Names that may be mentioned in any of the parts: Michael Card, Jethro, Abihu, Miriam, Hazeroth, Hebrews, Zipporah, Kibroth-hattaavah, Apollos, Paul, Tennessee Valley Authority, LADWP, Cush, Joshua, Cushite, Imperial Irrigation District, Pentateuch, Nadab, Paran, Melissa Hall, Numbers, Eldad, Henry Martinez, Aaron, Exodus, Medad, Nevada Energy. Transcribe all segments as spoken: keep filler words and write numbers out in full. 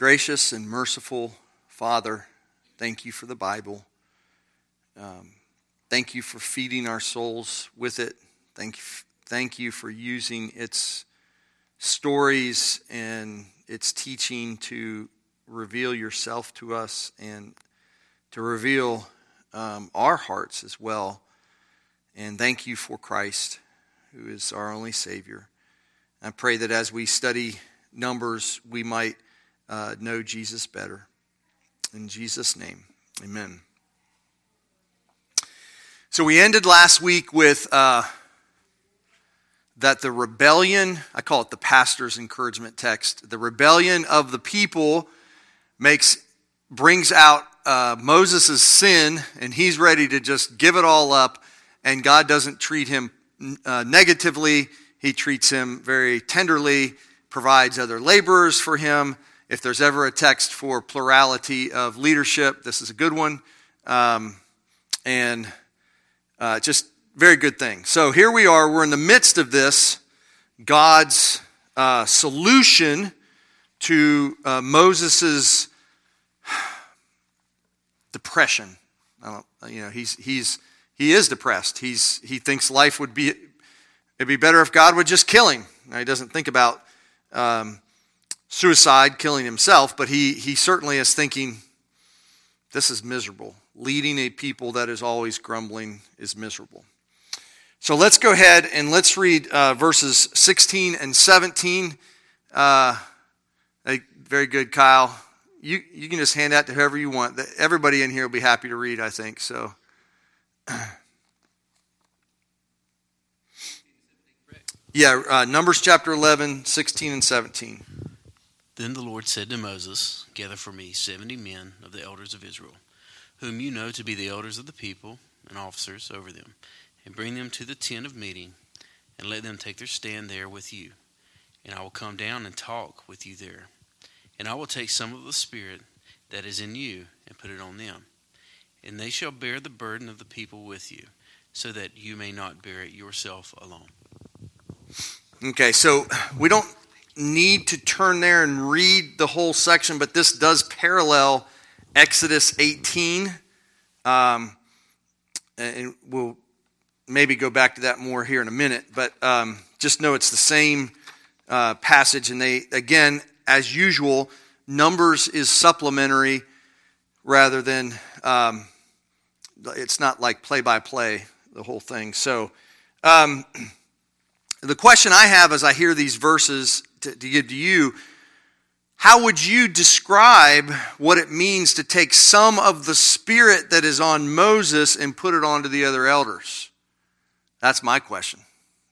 Gracious and merciful Father, thank you for the Bible. Um, thank you for feeding our souls with it. Thank, thank you for using its stories and its teaching to reveal yourself to us and to reveal um, our hearts as well. And thank you for Christ, who is our only Savior. I pray that as we study Numbers, we might Uh, know Jesus better. In Jesus' name, amen. So we ended last week with uh, that the rebellion, I call it the pastor's encouragement text, the rebellion of the people makes brings out uh, Moses' sin, and he's ready to just give it all up, and God doesn't treat him uh, negatively. He treats him very tenderly, provides other laborers for him. If there's ever a text for plurality of leadership, this is a good one. Um, and uh, just very good thing. So here we are. We're in the midst of this, God's uh, solution to uh, Moses' depression. I don't, you know, he's he's he is depressed. He's he thinks life would be it'd be better if God would just kill him. Now, he doesn't think about Um, suicide, killing himself, but he he certainly is thinking, this is miserable. Leading a people that is always grumbling is miserable. So let's go ahead and let's read uh, verses sixteen and seventeen. Uh, hey, very good, Kyle. You you can just hand that to whoever you want. Everybody in here will be happy to read, I think. So, yeah, uh, Numbers chapter eleven, sixteen and seventeen. Then the Lord said to Moses, "Gather for me seventy men of the elders of Israel, whom you know to be the elders of the people and officers over them, and bring them to the tent of meeting, and let them take their stand there with you. And I will come down and talk with you there. And I will take some of the spirit that is in you and put it on them. And they shall bear the burden of the people with you, so that you may not bear it yourself alone." Okay, so we don't need to turn there and read the whole section, but this does parallel Exodus eighteen. Um, and we'll maybe go back to that more here in a minute, but um, just know it's the same uh, passage. And they, again, as usual, Numbers is supplementary rather than, um, it's not like play-by-play, the whole thing. So um, the question I have as I hear these verses To, to give to you, how would you describe what it means to take some of the spirit that is on Moses and put it onto the other elders? That's my question,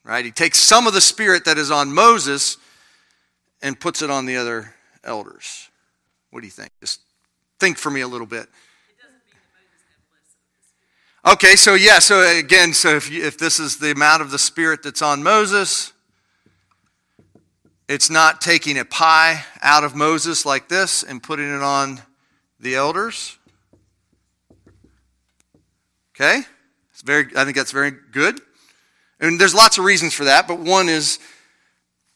right? He takes some of the spirit that is on Moses and puts it on the other elders. What do you think? Just think for me a little bit. It doesn't mean that Moses had less of the spirit. Okay, so yeah, so again, so if you, if this is the amount of the spirit that's on Moses, it's not taking a pie out of Moses like this and putting it on the elders. Okay? It's very. I think that's very good. And there's lots of reasons for that, but one is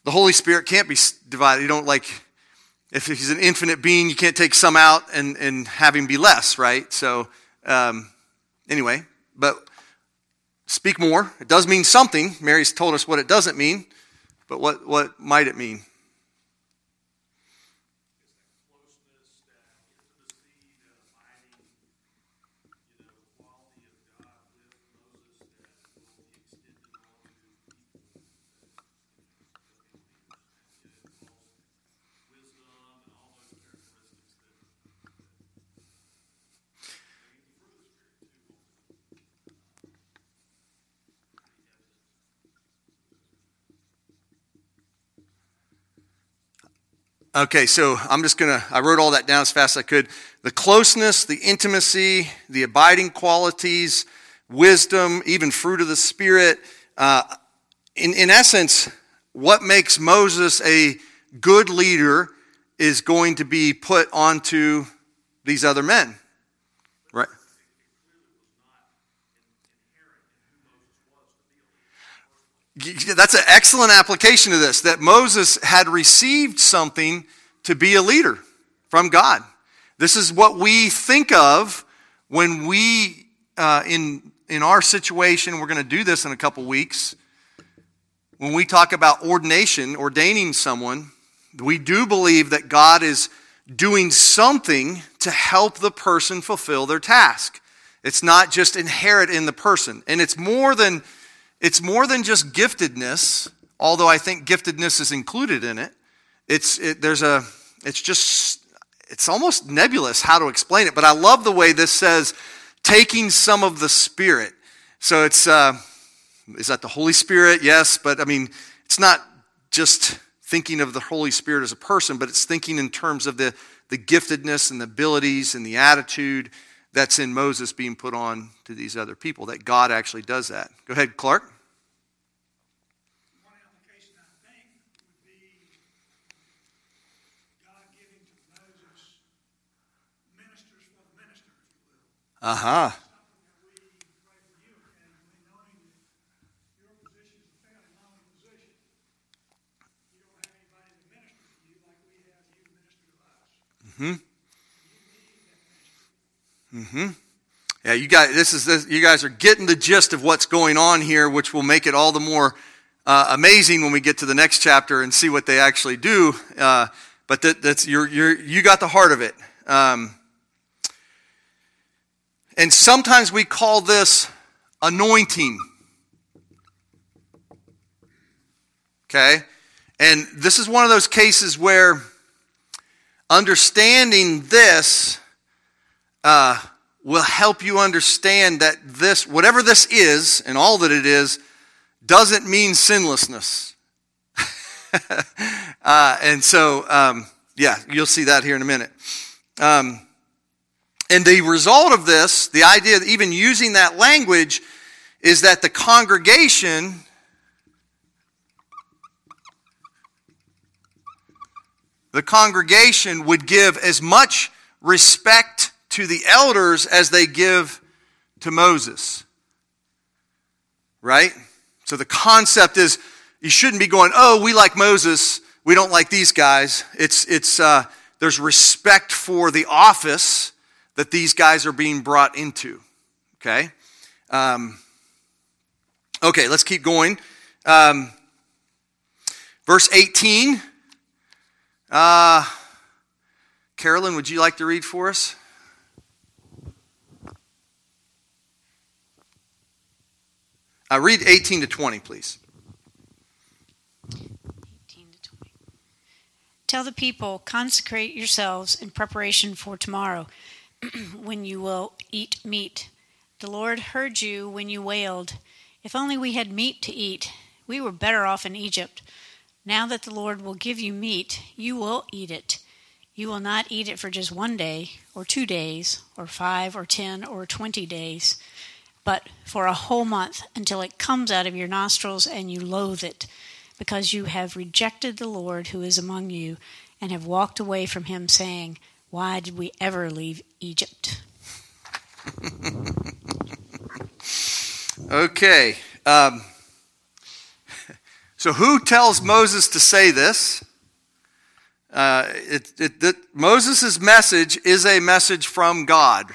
the Holy Spirit can't be divided. You don't, like, if he's an infinite being, you can't take some out and, and have him be less, right? So, um, anyway, but speak more. It does mean something. Mary's told us what it doesn't mean. But what, what might it mean? Okay, so I'm just going to, I wrote all that down as fast as I could. The closeness, the intimacy, the abiding qualities, wisdom, even fruit of the Spirit. Uh, in, in essence, what makes Moses a good leader is going to be put onto these other men. Right? That's an excellent application of this, that Moses had received something to be a leader from God. This is what we think of when we, uh, in in our situation, we're going to do this in a couple weeks. When we talk about ordination, ordaining someone, we do believe that God is doing something to help the person fulfill their task. It's not just inherent in the person. And it's more than it's more than just giftedness, although I think giftedness is included in it. It's it, there's a it's just it's almost nebulous how to explain it, but I love the way this says taking some of the Spirit. So it's uh, is that the Holy Spirit? Yes, but I mean, it's not just thinking of the Holy Spirit as a person, but it's thinking in terms of the the giftedness and the abilities and the attitude that's in Moses being put on to these other people, that God actually does that. Go ahead, Clark. One application, I think, would be God giving to Moses ministers for the minister, if you will. Uh-huh. Mm-hmm. Mm-hmm. Yeah, you guys, this is this, you guys are getting the gist of what's going on here, which will make it all the more uh, amazing when we get to the next chapter and see what they actually do. Uh, but that, that's you're you're you got the heart of it. Um, and sometimes we call this anointing. Okay, and this is one of those cases where understanding this. Uh, will help you understand that this, whatever this is, and all that it is, doesn't mean sinlessness. uh, and so, um, yeah, you'll see that here in a minute. Um, and the result of this, the idea of even using that language, is that the congregation the congregation would give as much respect to the elders as they give to Moses, right? So the concept is you shouldn't be going, oh, we like Moses, we don't like these guys. It's it's uh, there's respect for the office that these guys are being brought into. Okay, um, okay, let's keep going. Um, verse eighteen. Uh, Carolyn, would you like to read for us? Uh, read eighteen to twenty, please. eighteen to twenty. Tell the people, consecrate yourselves in preparation for tomorrow, when you will eat meat. The Lord heard you when you wailed. If only we had meat to eat, we were better off in Egypt. Now that the Lord will give you meat, you will eat it. You will not eat it for just one day, or two days, or five, or ten, or twenty days, but for a whole month, until it comes out of your nostrils and you loathe it, because you have rejected the Lord who is among you and have walked away from him, saying, why did we ever leave Egypt? Okay. Um, so who tells Moses to say this? Uh, it, it, it, Moses' message is a message from God.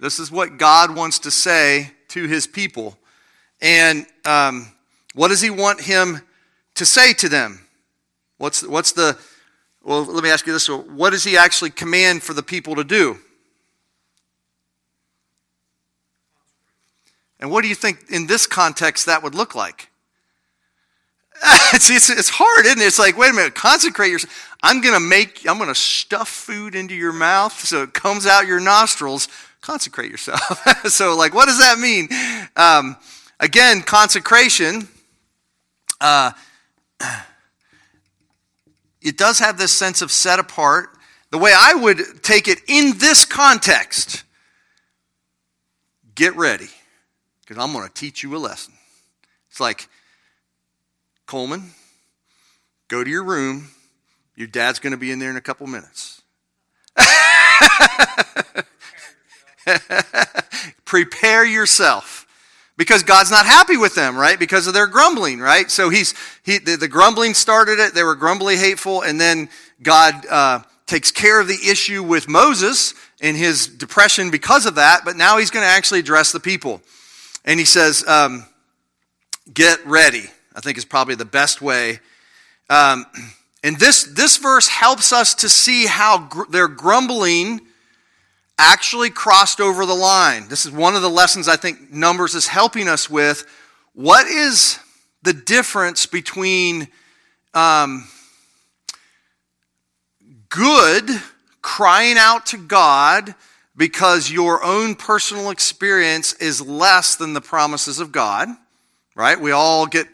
This is what God wants to say to his people. And um, what does he want him to say to them? What's what's the, well, let me ask you this. What does he actually command for the people to do? And what do you think in this context that would look like? It's, it's, it's hard, isn't it? It's like, wait a minute, consecrate yourself. I'm going to make, I'm going to stuff food into your mouth so it comes out your nostrils. Consecrate yourself. So, like, what does that mean? Um, again, consecration, uh, it does have this sense of set apart. The way I would take it in this context, get ready, because I'm going to teach you a lesson. It's like, Coleman, go to your room. Your dad's going to be in there in a couple minutes. Prepare yourself, because God's not happy with them, right? Because of their grumbling, right? So he's he the, the grumbling started it. They were grumbly, hateful, and then God uh, takes care of the issue with Moses in his depression because of that, but now he's going to actually address the people. And he says, um, get ready, I think is probably the best way. Um, and this, this verse helps us to see how gr- their grumbling actually crossed over the line. This is one of the lessons I think Numbers is helping us with. What is the difference between um, good crying out to God because your own personal experience is less than the promises of God, right? We all get,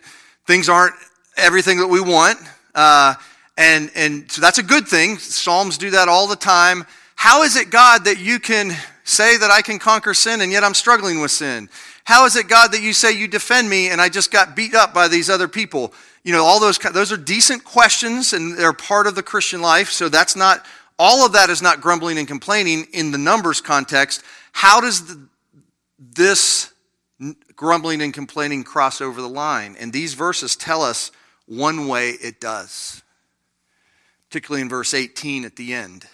things aren't everything that we want. Uh, and, and so that's a good thing. Psalms do that all the time. How is it, God, that you can say that I can conquer sin and yet I'm struggling with sin? How is it, God, that you say you defend me and I just got beat up by these other people? You know, all those those are decent questions and they're part of the Christian life. So that's not, all of that is not grumbling and complaining in the Numbers context. How does the, this grumbling and complaining cross over the line? And these verses tell us one way it does, particularly in verse eighteen at the end.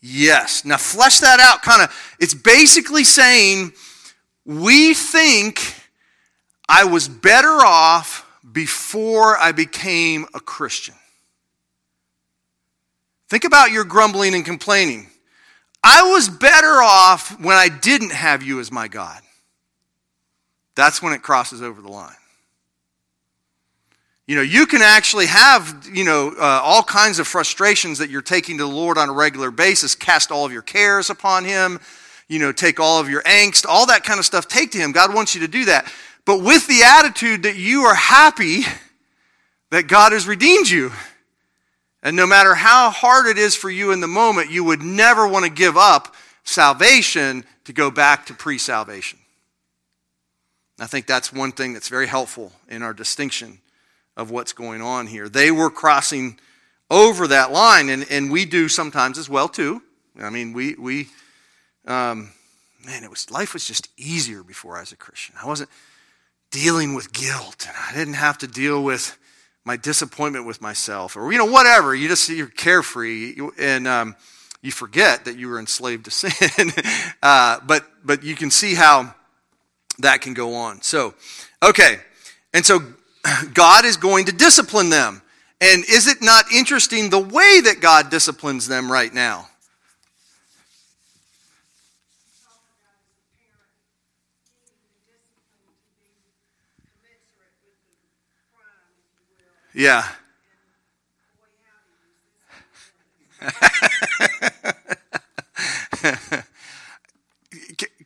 Yes. Now flesh that out kind of. It's basically saying, we think I was better off before I became a Christian. Think about your grumbling and complaining. I was better off when I didn't have you as my God. That's when it crosses over the line. You know, you can actually have, you know, uh, all kinds of frustrations that you're taking to the Lord on a regular basis. Cast all of your cares upon him. You know, take all of your angst, all that kind of stuff. Take to him. God wants you to do that. But with the attitude that you are happy that God has redeemed you. And no matter how hard it is for you in the moment, you would never want to give up salvation to go back to pre-salvation. I think that's one thing that's very helpful in our distinction of what's going on here. They were crossing over that line, and, and we do sometimes as well too. I mean, we we um, man, it was life was just easier before I was a Christian. I wasn't dealing with guilt, and I didn't have to deal with my disappointment with myself, or you know, whatever. You just you're carefree, and um, you forget that you were enslaved to sin. uh, but but you can see how that can go on. So, okay, and so. God is going to discipline them. And is it not interesting the way that God disciplines them right now? Yeah.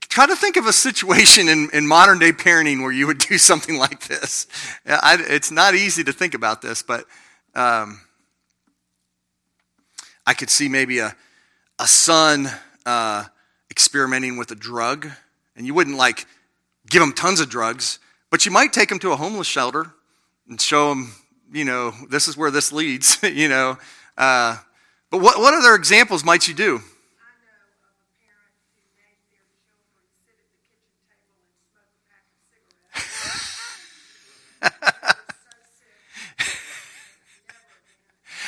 Try to think of a situation in, in modern day parenting where you would do something like this. I, it's not easy to think about this, but um, I could see maybe a a son uh, experimenting with a drug, and you wouldn't like give him tons of drugs, but you might take him to a homeless shelter and show him, you know, this is where this leads, you know. Uh, but what what other examples might you do?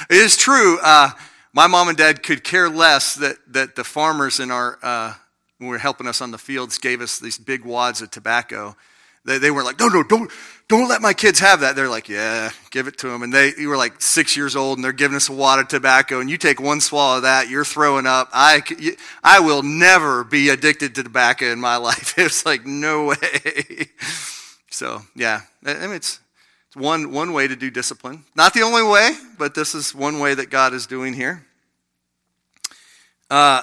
It is true. Uh, my mom and dad could care less that that the farmers in our uh, when we were helping us on the fields gave us these big wads of tobacco. They they were like, no, no, don't don't let my kids have that. They're like, yeah, give it to them. And they, they were like six years old, and they're giving us a wad of tobacco. And you take one swallow of that, you're throwing up. I I will never be addicted to tobacco in my life. It's like no way. So yeah, I mean, it's. It's one, one way to do discipline. Not the only way, but this is one way that God is doing here. Uh,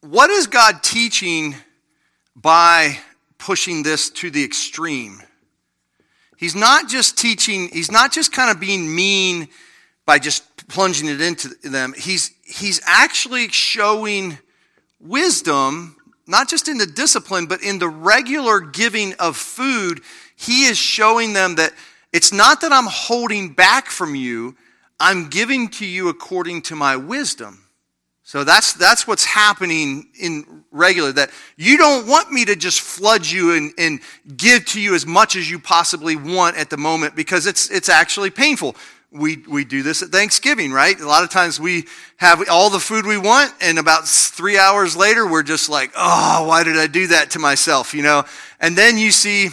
what is God teaching by pushing this to the extreme? He's not just teaching, he's not just kind of being mean by just plunging it into them. He's, he's actually showing wisdom. Not just in the discipline, but in the regular giving of food, he is showing them that it's not that I'm holding back from you, I'm giving to you according to my wisdom. So that's that's what's happening in regular, that you don't want me to just flood you and, and give to you as much as you possibly want at the moment, because it's it's actually painful. We we do this at Thanksgiving, right? A lot of times we have all the food we want, and about three hours later, we're just like, oh, why did I do that to myself, you know? And then you see,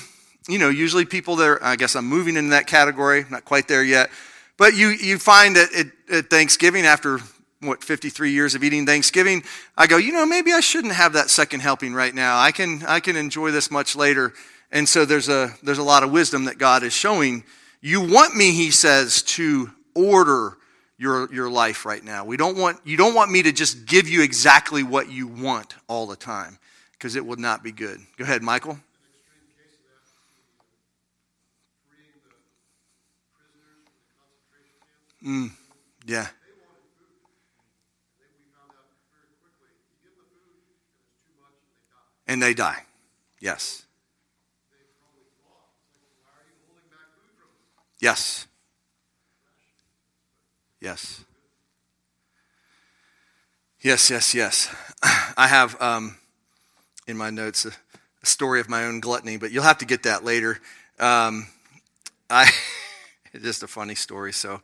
you know, usually people that are, I guess I'm moving into that category, not quite there yet, but you, you find that at, at Thanksgiving after... what, fifty-three years of eating Thanksgiving, I go, you know, maybe I shouldn't have that second helping right now. I can I can enjoy this much later. And so there's a there's a lot of wisdom that God is showing. You want me, he says, to order your your life right now. We don't want you don't want me to just give you exactly what you want all the time, because it will not be good. Go ahead, Michael. Mm, yeah. And they die. Yes. Yes. Yes. Yes, yes, yes. I have um, in my notes a, a story of my own gluttony, but you'll have to get that later. Um, I it's just a funny story, so...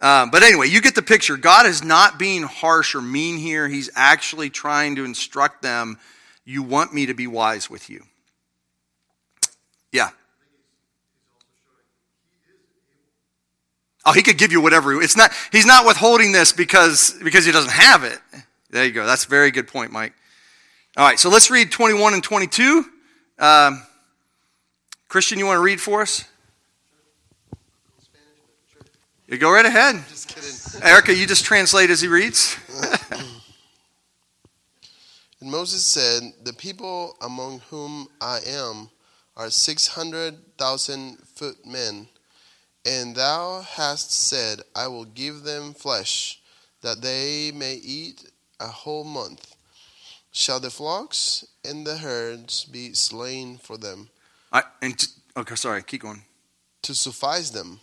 Um, but anyway, you get the picture. God is not being harsh or mean here. He's actually trying to instruct them. You want me to be wise with you. Yeah. Oh, he could give you whatever. It's not. He's not withholding this because, because he doesn't have it. There you go. That's a very good point, Mike. All right, so let's read twenty-one and twenty-two. Um, Christian, you want to read for us? You go right ahead. Just kidding. Erica, you just translate as he reads. And Moses said, the people among whom I am are six hundred thousand footmen, and thou hast said, I will give them flesh, that they may eat a whole month. Shall the flocks and the herds be slain for them? I, and t- okay, sorry, keep going. To suffice them,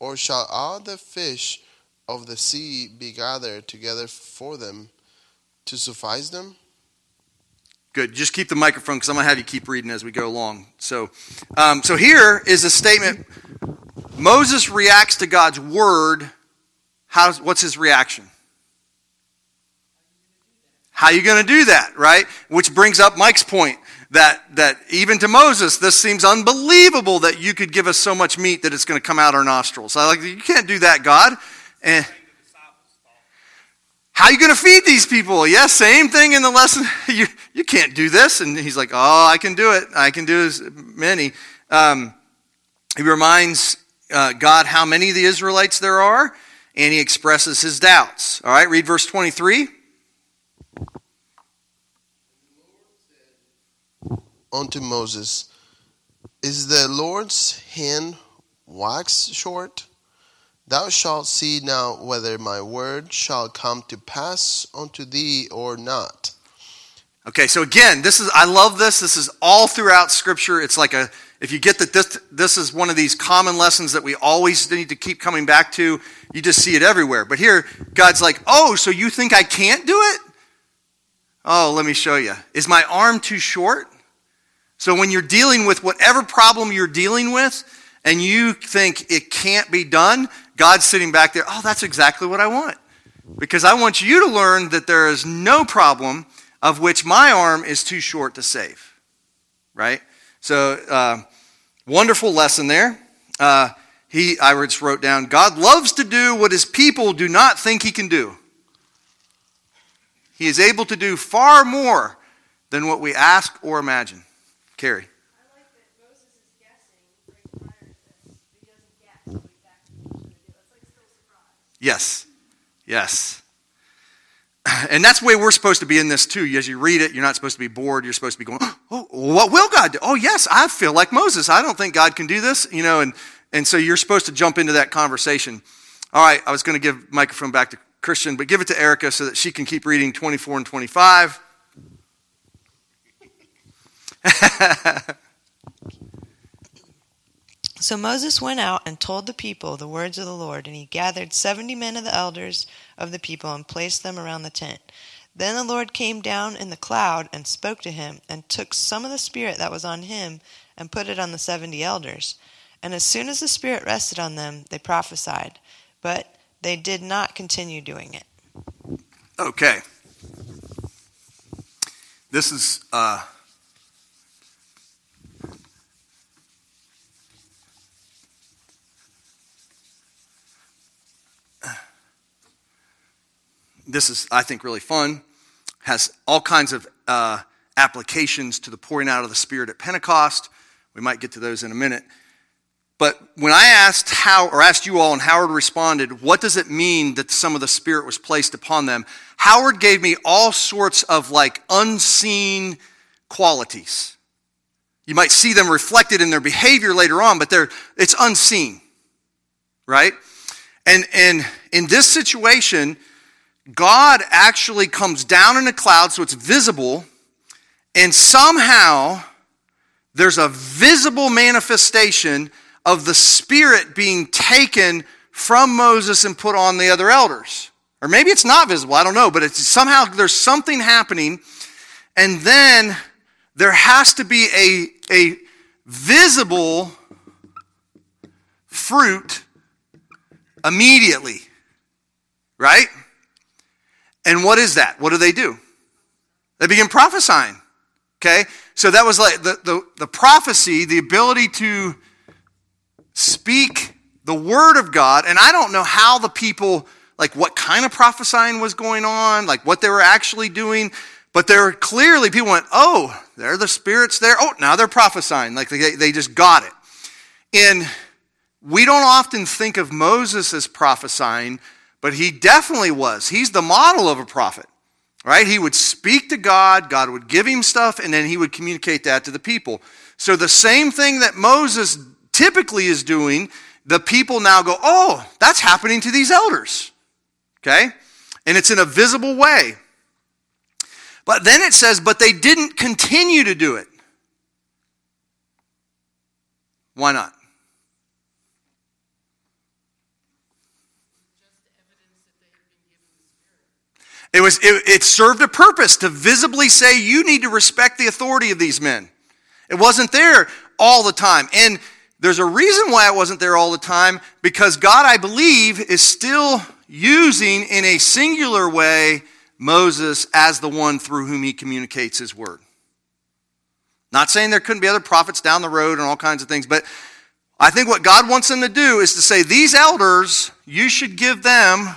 or shall all the fish of the sea be gathered together for them, to suffice them? Good. Just keep the microphone, because I'm going to have you keep reading as we go along. So um, so here is a statement. Moses reacts to God's word. How's, what's his reaction? How are you going to do that, right? Which brings up Mike's point that, that even to Moses, this seems unbelievable that you could give us so much meat that it's going to come out our nostrils. I like, you can't do that, God. And how are you going to feed these people? Yes, yeah, same thing in the lesson. You you can't do this. And he's like, oh, I can do it. I can do as many. Um, he reminds uh, God how many of the Israelites there are, and he expresses his doubts. All right, read verse twenty-three. Unto Moses, is the Lord's hand wax short? Thou shalt see now whether my word shall come to pass unto thee or not. Okay, so again, this is I love this. This is all throughout Scripture. It's like a, if you get that this this is one of these common lessons that we always need to keep coming back to. You just see it everywhere. But here, God's like, oh, so you think I can't do it? Oh, let me show you. Is my arm too short? So when you're dealing with whatever problem you're dealing with, and you think it can't be done, God's sitting back there, oh, that's exactly what I want. Because I want you to learn that there is no problem of which my arm is too short to save. Right? So, uh, wonderful lesson there. Uh, he, I just wrote down, God loves to do what his people do not think he can do. He is able to do far more than what we ask or imagine. Carrie. Yes, yes. And that's the way we're supposed to be in this too. As you read it, you're not supposed to be bored. You're supposed to be going, oh, what will God do? Oh, yes, I feel like Moses. I don't think God can do this. You know, and, and so you're supposed to jump into that conversation. All right, I was going to give the microphone back to Christian, but give it to Erica so that she can keep reading twenty-four and twenty-five. So Moses went out and told the people the words of the Lord, and he gathered seventy men of the elders of the people and placed them around the tent. Then the Lord came down in the cloud and spoke to him, and took some of the spirit that was on him and put it on the seventy elders. And as soon as the spirit rested on them, they prophesied, but they did not continue doing it. Okay. This is... Uh... This is, I think, really fun. Has all kinds of uh, applications to the pouring out of the Spirit at Pentecost. We might get to those in a minute. But when I asked how, or asked you all, and Howard responded, what does it mean that some of the Spirit was placed upon them? Howard gave me all sorts of like unseen qualities. You might see them reflected in their behavior later on, but they're it's unseen, right? And and in this situation, God actually comes down in a cloud, so it's visible, and somehow there's a visible manifestation of the Spirit being taken from Moses and put on the other elders. Or maybe it's not visible, I don't know, but it's somehow there's something happening, and then there has to be a, a visible fruit immediately, right? And what is that? What do they do? They begin prophesying, okay? So that was like the, the, the prophecy, the ability to speak the word of God. And I don't know how the people, like what kind of prophesying was going on, like what they were actually doing. But there were clearly, people went, oh, there are the spirits there. Oh, now they're prophesying. Like they, they just got it. And we don't often think of Moses as prophesying, but he definitely was. He's the model of a prophet, right? He would speak to God, God would give him stuff, and then he would communicate that to the people. So the same thing that Moses typically is doing, the people now go, oh, that's happening to these elders, okay? And it's in a visible way. But then it says, but they didn't continue to do it. Why not? It was. It, it served a purpose to visibly say, you need to respect the authority of these men. It wasn't there all the time. And there's a reason why it wasn't there all the time, because God, I believe, is still using in a singular way Moses as the one through whom he communicates his word. Not saying there couldn't be other prophets down the road and all kinds of things, but I think what God wants them to do is to say, these elders, you should give them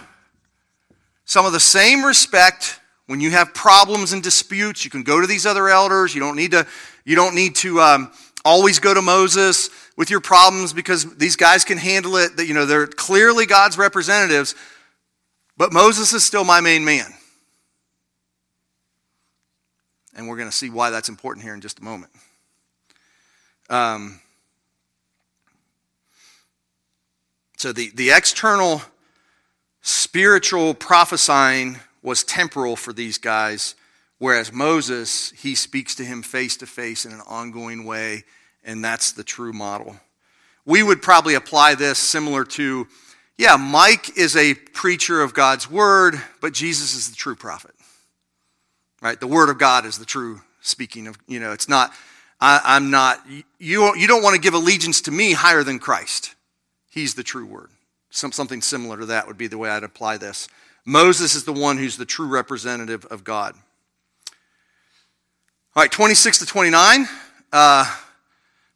some of the same respect. When you have problems and disputes, you can go to these other elders. You don't need to, you don't need to um, always go to Moses with your problems, because these guys can handle it. That, you know, they're clearly God's representatives, but Moses is still my main man. And we're going to see why that's important here in just a moment. Um, so the, the external spiritual prophesying was temporal for these guys, whereas Moses, he speaks to him face to face in an ongoing way, and that's the true model. We would probably apply this similar to, yeah, Mike is a preacher of God's word, but Jesus is the true prophet, right? The word of God is the true speaking of, you know, it's not, I, I'm not, you, you don't want to give allegiance to me higher than Christ. He's the true word. Some, something similar to that would be the way I'd apply this. Moses is the one who's the true representative of God. All right, twenty-six to twenty-nine. Uh,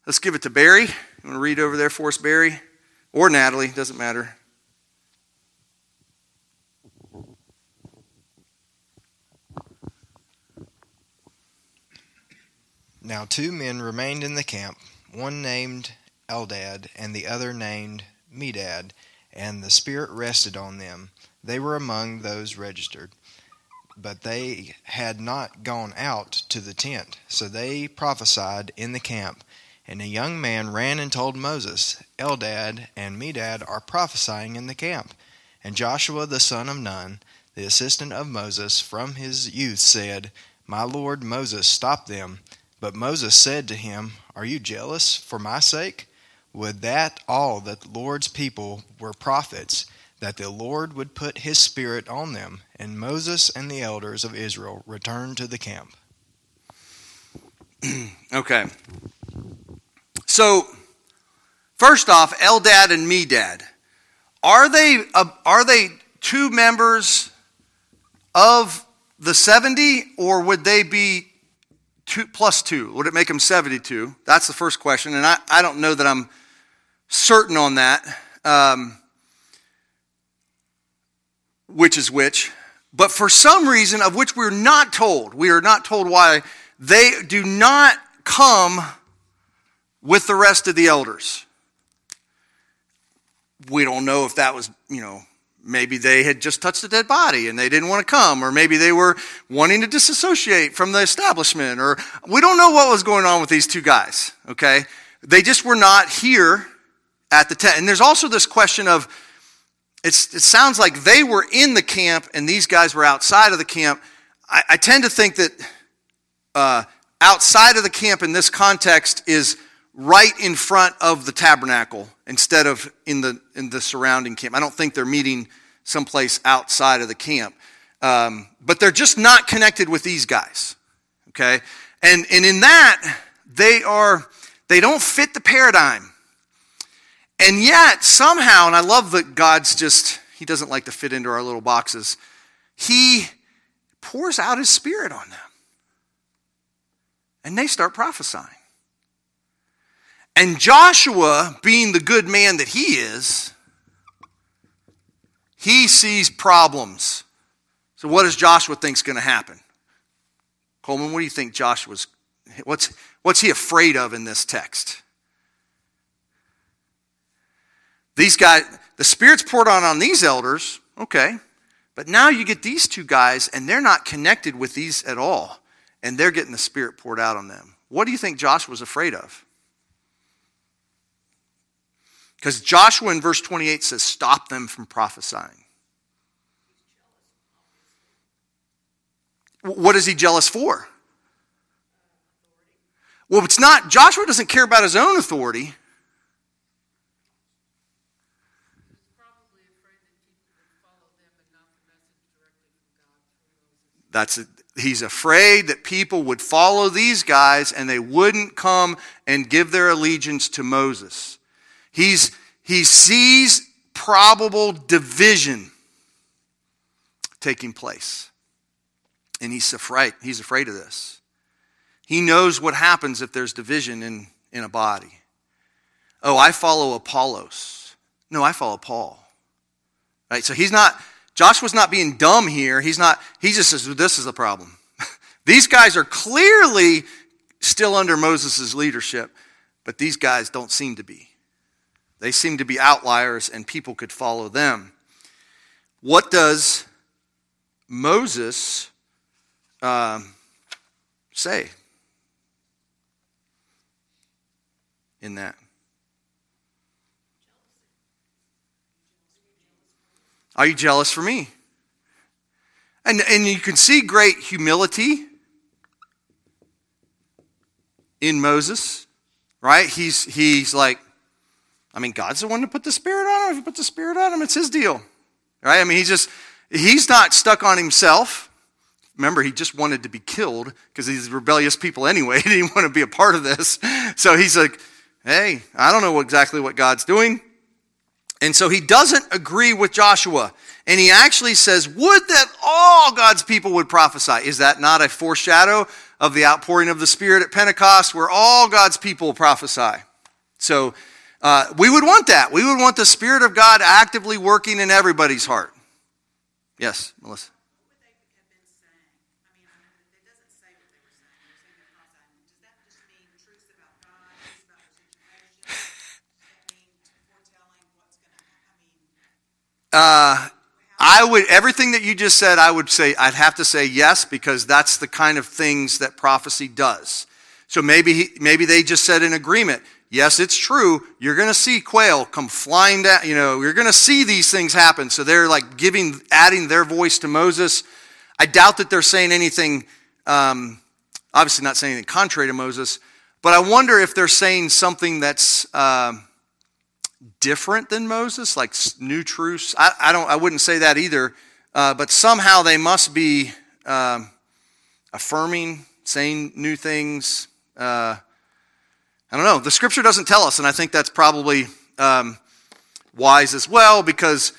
let's give it to Barry. You want to read over there for us, Barry? Or Natalie, doesn't matter. Now two men remained in the camp, one named Eldad and the other named Medad, and the Spirit rested on them. They were among those registered, but they had not gone out to the tent, so they prophesied in the camp. And a young man ran and told Moses, Eldad and Medad are prophesying in the camp. And Joshua the son of Nun, the assistant of Moses, from his youth said, My lord Moses, stop them. But Moses said to him, Are you jealous for my sake? Would that all the Lord's people were prophets, that the Lord would put his spirit on them, and Moses and the elders of Israel returned to the camp. Okay. So, first off, Eldad and Medad. Are they uh, are they two members of the seventy, or would they be two plus two? Would it make them seventy-two? That's the first question, and I, I don't know that I'm certain on that, um, which is which. But for some reason, of which we're not told, we are not told why, they do not come with the rest of the elders. We don't know if that was, you know, maybe they had just touched a dead body and they didn't want to come, or maybe they were wanting to disassociate from the establishment, or we don't know what was going on with these two guys, okay? They just were not here at the tent. And there's also this question of, it's, it sounds like they were in the camp and these guys were outside of the camp. I, I tend to think that uh, outside of the camp in this context is right in front of the tabernacle instead of in the in the surrounding camp. I don't think they're meeting someplace outside of the camp. Um, but they're just not connected with these guys, okay? And and in that, they are they don't fit the paradigm. And yet, somehow, and I love that God's just, he doesn't like to fit into our little boxes, he pours out his spirit on them. And they start prophesying. And Joshua, being the good man that he is, he sees problems. So what does Joshua think's going to happen? Coleman, what do you think Joshua's, what's, what's he afraid of in this text? These guys, the Spirit's poured on on these elders, okay, but now you get these two guys and they're not connected with these at all, and they're getting the Spirit poured out on them. What do you think Joshua's afraid of? Because Joshua in verse twenty-eight says, stop them from prophesying. What is he jealous for? Well, it's not, Joshua doesn't care about his own authority. That's it. He's afraid that people would follow these guys and they wouldn't come and give their allegiance to Moses. He's, he sees probable division taking place. And he's afraid, he's afraid of this. He knows what happens if there's division in, in a body. Oh, I follow Apollos. No, I follow Paul. Right? So he's not, Joshua's not being dumb here. He's not, he just says, this is the problem. These guys are clearly still under Moses' leadership, but these guys don't seem to be. They seem to be outliers and people could follow them. What does Moses um, say in that? Are you jealous for me? And, and you can see great humility in Moses, right? He's, he's like, I mean, God's the one to put the Spirit on him. If you put the Spirit on him, it's his deal, right? I mean, he's just, he's not stuck on himself. Remember, he just wanted to be killed because he's rebellious people anyway. He didn't want to be a part of this. So he's like, hey, I don't know exactly what God's doing. And so he doesn't agree with Joshua. And he actually says, would that all God's people would prophesy. Is that not a foreshadow of the outpouring of the Spirit at Pentecost where all God's people prophesy? So, Uh, we would want that. We would want the Spirit of God actively working in everybody's heart. Yes, Melissa. What would they have been saying? I mean, it doesn't say what they were saying. They were saying they're prophesying. Does that just mean truths about God, truths about the situation? Does that mean foretelling what's going to happen? I mean, uh, I would, everything that you just said, I would say, I'd have to say yes, because that's the kind of things that prophecy does. So maybe he, maybe they just said in agreement, yes, it's true. You're going to see quail come flying down. You know, you're going to see these things happen. So they're like giving, adding their voice to Moses. I doubt that they're saying anything, um, obviously not saying anything contrary to Moses, but I wonder if they're saying something that's um, different than Moses, like new truths. I, I don't. I wouldn't say that either. Uh, but somehow they must be um, affirming, saying new things. Uh, I don't know. The Scripture doesn't tell us, and I think that's probably um, wise as well, because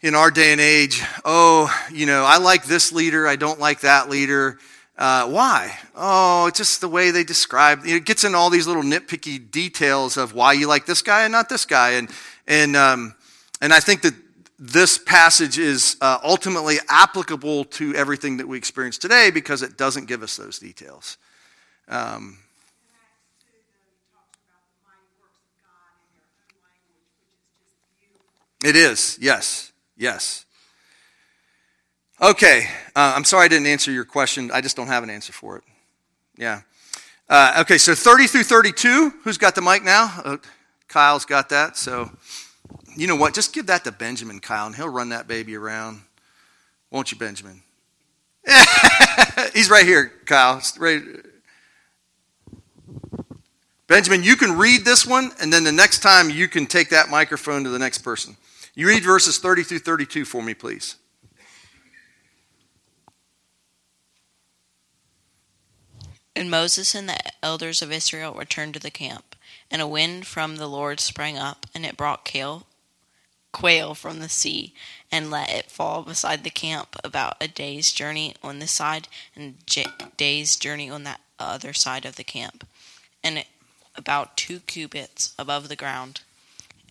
in our day and age, oh, you know, I like this leader, I don't like that leader. Uh, why? Oh, it's just the way they describe. It gets into all these little nitpicky details of why you like this guy and not this guy, and and um, and I think that this passage is uh, ultimately applicable to everything that we experience today because it doesn't give us those details. Um, it is, yes, yes. Okay, uh, I'm sorry I didn't answer your question. I just don't have an answer for it. Yeah. Uh, okay, so thirty through thirty-two. Who's got the mic now? Uh, Kyle's got that, so... You know what? Just give that to Benjamin, Kyle, and he'll run that baby around. Won't you, Benjamin? He's right here, Kyle. Right. Benjamin, you can read this one, and then the next time you can take that microphone to the next person. You read verses thirty through thirty-two for me, please. And Moses and the elders of Israel returned to the camp. And a wind from the Lord sprang up, and it brought quail, quail from the sea, and let it fall beside the camp about a day's journey on this side and a day's journey on that other side of the camp, and it, about two cubits above the ground.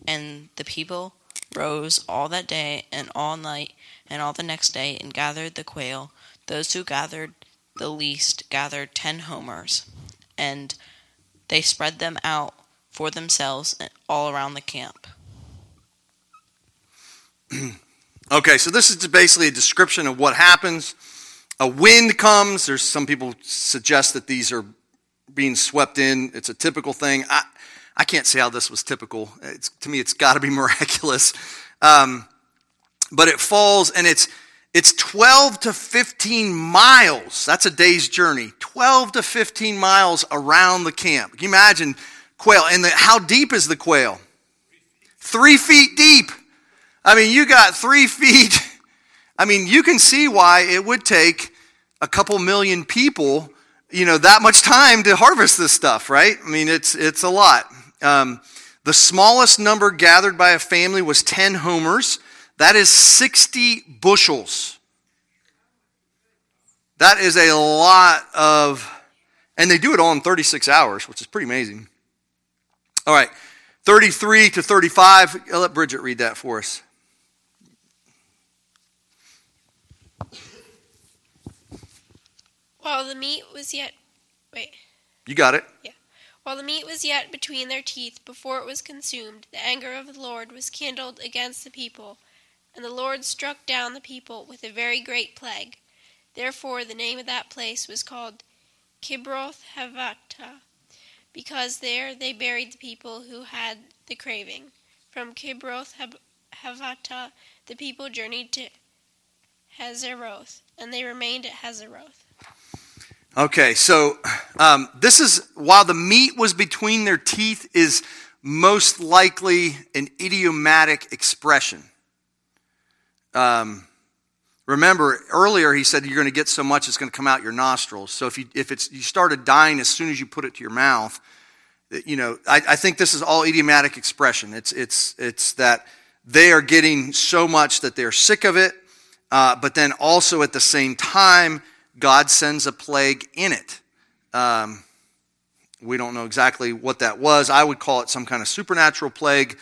And the people rose all that day and all night and all the next day and gathered the quail. Those who gathered the least gathered ten homers, and they spread them out for themselves all around the camp. Okay, so this is basically a description of what happens. A wind comes. There's some people suggest that these are being swept in. It's a typical thing. I, I can't say how this was typical. It's, to me, it's got to be miraculous. Um, but it falls, and it's it's twelve to fifteen miles. That's a day's journey. twelve to fifteen miles around the camp. Can you imagine? Quail. And the, how deep is the quail? Three feet deep. I mean, you got three feet. I mean, you can see why it would take a couple million people, you know, that much time to harvest this stuff, right? I mean, it's it's a lot. Um, the smallest number gathered by a family was ten homers. That is sixty bushels. That is a lot of, and they do it all in thirty-six hours, which is pretty amazing. All right, thirty-three to thirty-five. I'll let Bridget read that for us. While the meat was yet, wait. You got it. Yeah. While the meat was yet between their teeth, before it was consumed, the anger of the Lord was kindled against the people, and the Lord struck down the people with a very great plague. Therefore, the name of that place was called Kibroth-hattaavah, because there they buried the people who had the craving. From Kibroth-hattaavah, the people journeyed to Hazeroth, and they remained at Hazeroth. Okay, so um, this is, while the meat was between their teeth, is most likely an idiomatic expression. Um, remember, earlier he said you're going to get so much it's going to come out your nostrils. So if you if it's you started dying as soon as you put it to your mouth, you know, I, I think this is all idiomatic expression. It's it's it's that they are getting so much that they're sick of it, uh, but then also at the same time, God sends a plague in it. Um, we don't know exactly what that was. I would call it some kind of supernatural plague.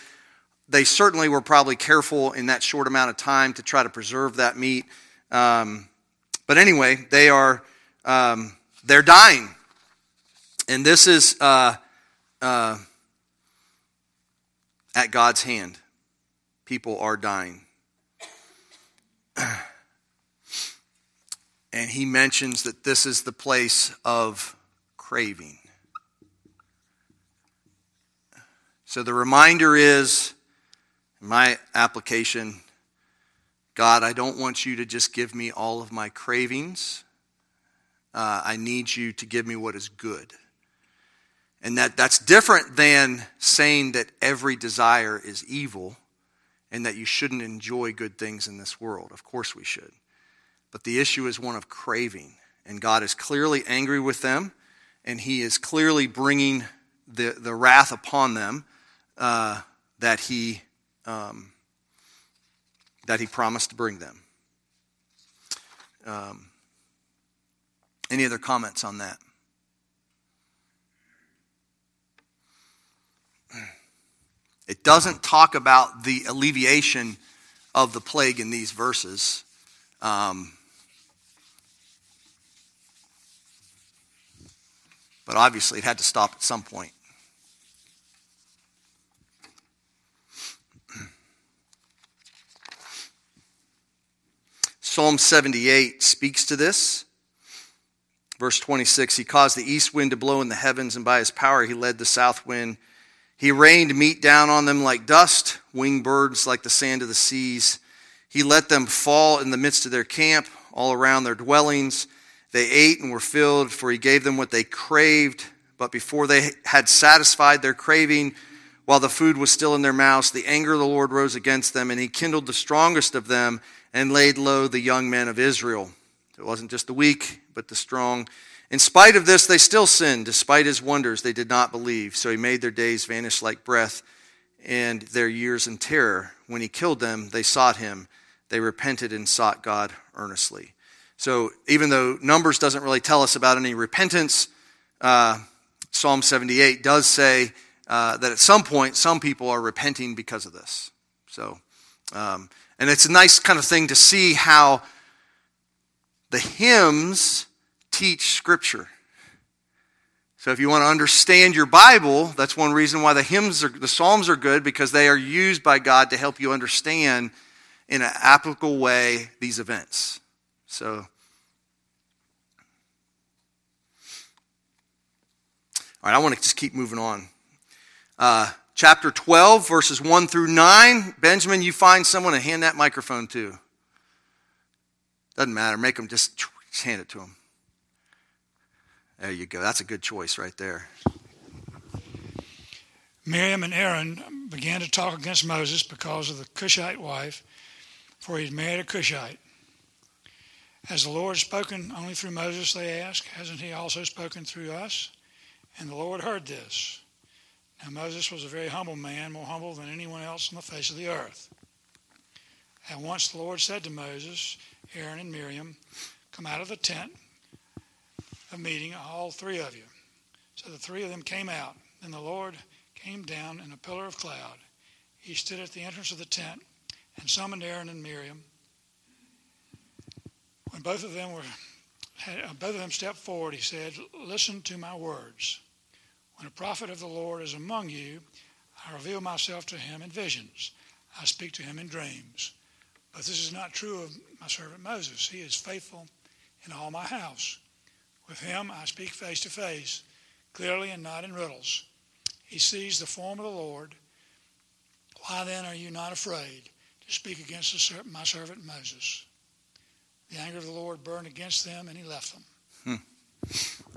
They certainly were probably careful in that short amount of time to try to preserve that meat. Um, but anyway, they are, um, they're dying. And this is uh, uh, at God's hand. People are dying. And he mentions that this is the place of craving. So the reminder is, my application, God, I don't want you to just give me all of my cravings. Uh, I need you to give me what is good. And that, that's different than saying that every desire is evil and that you shouldn't enjoy good things in this world. Of course we should. But the issue is one of craving. And God is clearly angry with them, and he is clearly bringing the, the wrath upon them uh, that he um, that he promised to bring them. Um, any other comments on that? It doesn't talk about the alleviation of the plague in these verses. Um, but obviously it had to stop at some point. Psalm seventy-eight speaks to this. Verse twenty-six, he caused the east wind to blow in the heavens, and by his power he led the south wind. He rained meat down on them like dust, winged birds like the sand of the seas. He let them fall in the midst of their camp, all around their dwellings. They ate and were filled, for he gave them what they craved. But before they had satisfied their craving, while the food was still in their mouths, the anger of the Lord rose against them, and he kindled the strongest of them and laid low the young men of Israel. It wasn't just the weak, but the strong. In spite of this, they still sinned. Despite his wonders, they did not believe. So he made their days vanish like breath, and their years in terror. When he killed them, they sought him. They repented and sought God earnestly. So even though Numbers doesn't really tell us about any repentance, uh, Psalm seventy-eight does say uh, that at some point, some people are repenting because of this. So, um, and it's a nice kind of thing to see how the hymns teach Scripture. So if you want to understand your Bible, that's one reason why the hymns, are, the Psalms are good, because they are used by God to help you understand in an applicable way these events. So, all right, I want to just keep moving on. Uh, chapter twelve, verses one through nine. Benjamin, you find someone to hand that microphone to. Doesn't matter. Make them just, just hand it to them. There you go. That's a good choice right there. Miriam and Aaron began to talk against Moses because of the Cushite wife, for he had married a Cushite. Has the Lord spoken only through Moses, they asked? Hasn't he also spoken through us? And the Lord heard this. Now Moses was a very humble man, more humble than anyone else on the face of the earth. At once the Lord said to Moses, Aaron, and Miriam, come out of the tent of meeting, all three of you. So the three of them came out. Then the Lord came down in a pillar of cloud. He stood at the entrance of the tent and summoned Aaron and Miriam. When both of them were, had, both of them stepped forward, he said, "Listen to my words. When a prophet of the Lord is among you, I reveal myself to him in visions. I speak to him in dreams. But this is not true of my servant Moses. He is faithful in all my house. With him I speak face to face, clearly and not in riddles. He sees the form of the Lord. Why then are you not afraid to speak against my servant Moses?" The anger of the Lord burned against them, and he left them.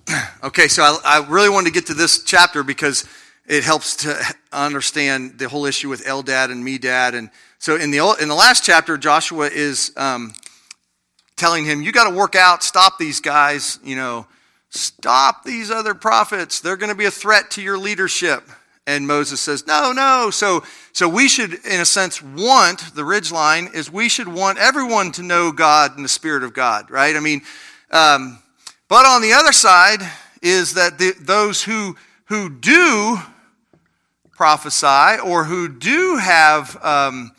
Hmm. Okay, so I, I really wanted to get to this chapter because it helps to understand the whole issue with Eldad and Medad. And so in the in the last chapter, Joshua is... Um, telling him, you got to work out, stop these guys, you know, stop these other prophets. They're going to be a threat to your leadership. And Moses says, no, no. So so we should, in a sense, want, the ridgeline is we should want everyone to know God and the Spirit of God, right? I mean, um, but on the other side is that the, those who who do prophesy or who do have um,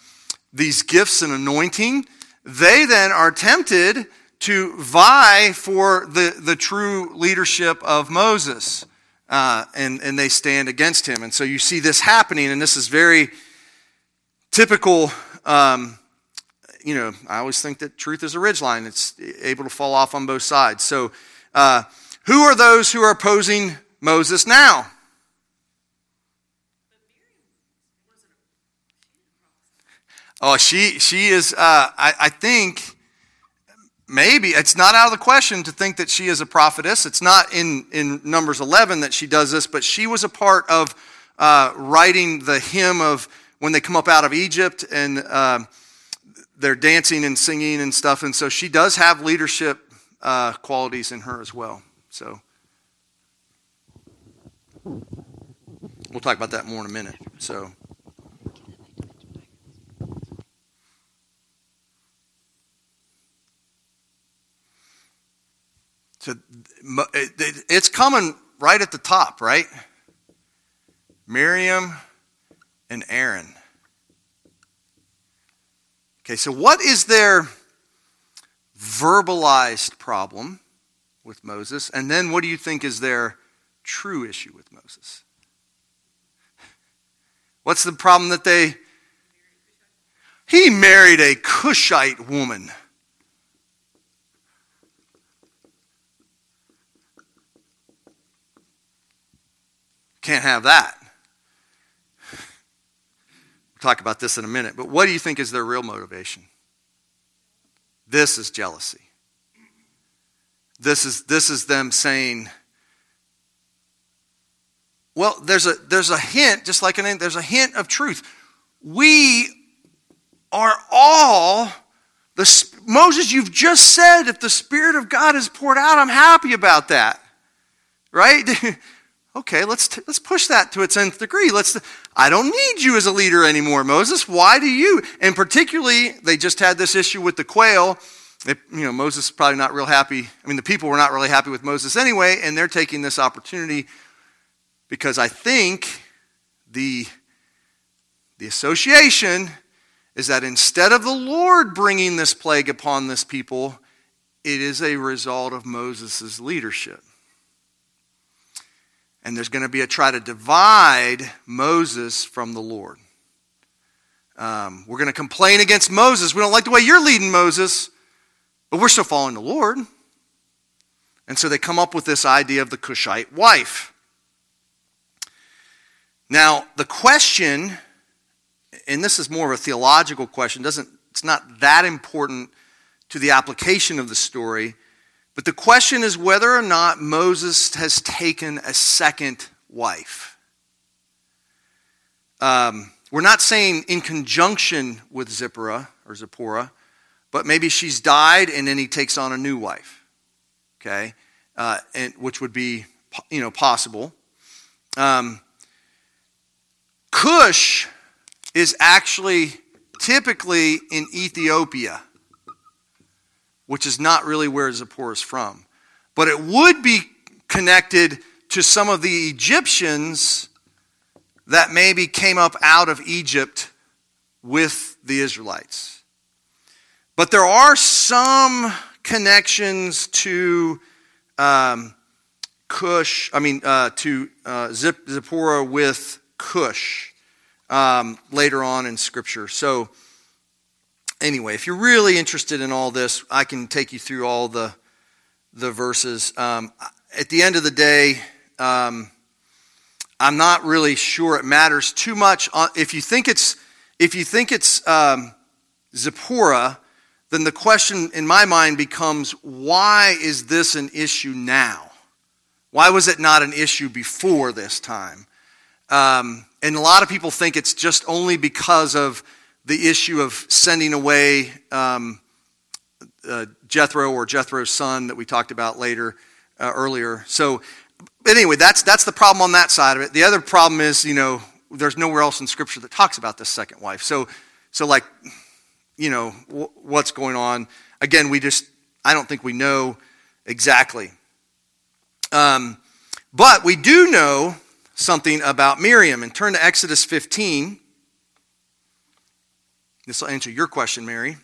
these gifts and anointing, they then are tempted to vie for the, the true leadership of Moses, uh, and, and they stand against him. And so you see this happening, and this is very typical. Um, you know, I always think that truth is a ridgeline. It's able to fall off on both sides. So uh, who are those who are opposing Moses now? Oh, she she is, uh, I, I think, Maybe. It's not out of the question to think that she is a prophetess. It's not in, in Numbers eleven that she does this, but she was a part of uh, writing the hymn of when they come up out of Egypt and uh, they're dancing and singing and stuff. And so she does have leadership uh, qualities in her as well. So we'll talk about that more in a minute. So. So it's coming right at the top, right? Miriam and Aaron. Okay, so what is their verbalized problem with Moses? And then what do you think is their true issue with Moses? What's the problem that they... He married a Cushite woman. Can't have that. We'll talk about this in a minute. But what do you think is their real motivation? This is jealousy. This is this is them saying, well, there's a there's a hint, just like an there's a hint of truth. We are all the Moses. You've just said if the Spirit of God is poured out, I'm happy about that, right? Okay, let's t- let's push that to its nth degree. Let's. T- I don't need you as a leader anymore, Moses. Why do you? And particularly, they just had this issue with the quail. It, you know, Moses is probably not real happy. I mean, the people were not really happy with Moses anyway, and they're taking this opportunity because I think the the association is that instead of the Lord bringing this plague upon this people, it is a result of Moses' leadership. And there's going to be a try to divide Moses from the Lord. Um, we're going to complain against Moses. We don't like the way you're leading, Moses, but we're still following the Lord. And so they come up with this idea of the Cushite wife. Now, the question, and this is more of a theological question, doesn't it's not that important to the application of the story. But the question is whether or not Moses has taken a second wife. Um, we're not saying in conjunction with Zipporah or Zipporah, but maybe she's died and then he takes on a new wife, okay? Uh, and which would be, you know, possible. Um, Cush is actually typically in Ethiopia, which is not really where Zipporah is from. But it would be connected to some of the Egyptians that maybe came up out of Egypt with the Israelites. But there are some connections to um, Cush, I mean, uh, to uh, Zipporah with Cush um, later on in Scripture. So, anyway, if you're really interested in all this, I can take you through all the the verses. Um, at the end of the day, um, I'm not really sure it matters too much. If you think it's if you think it's um, Zipporah, then the question in my mind becomes, why is this an issue now? Why was it not an issue before this time? Um, and a lot of people think it's just only because of the issue of sending away um, uh, Jethro or Jethro's son that we talked about later, uh, earlier. So anyway, that's that's the problem on that side of it. The other problem is, you know, there's nowhere else in Scripture that talks about this second wife. So, so like, you know, w- what's going on? Again, we just, I don't think we know exactly. Um, but we do know something about Miriam. And turn to Exodus fifteen. This will answer your question, Mary.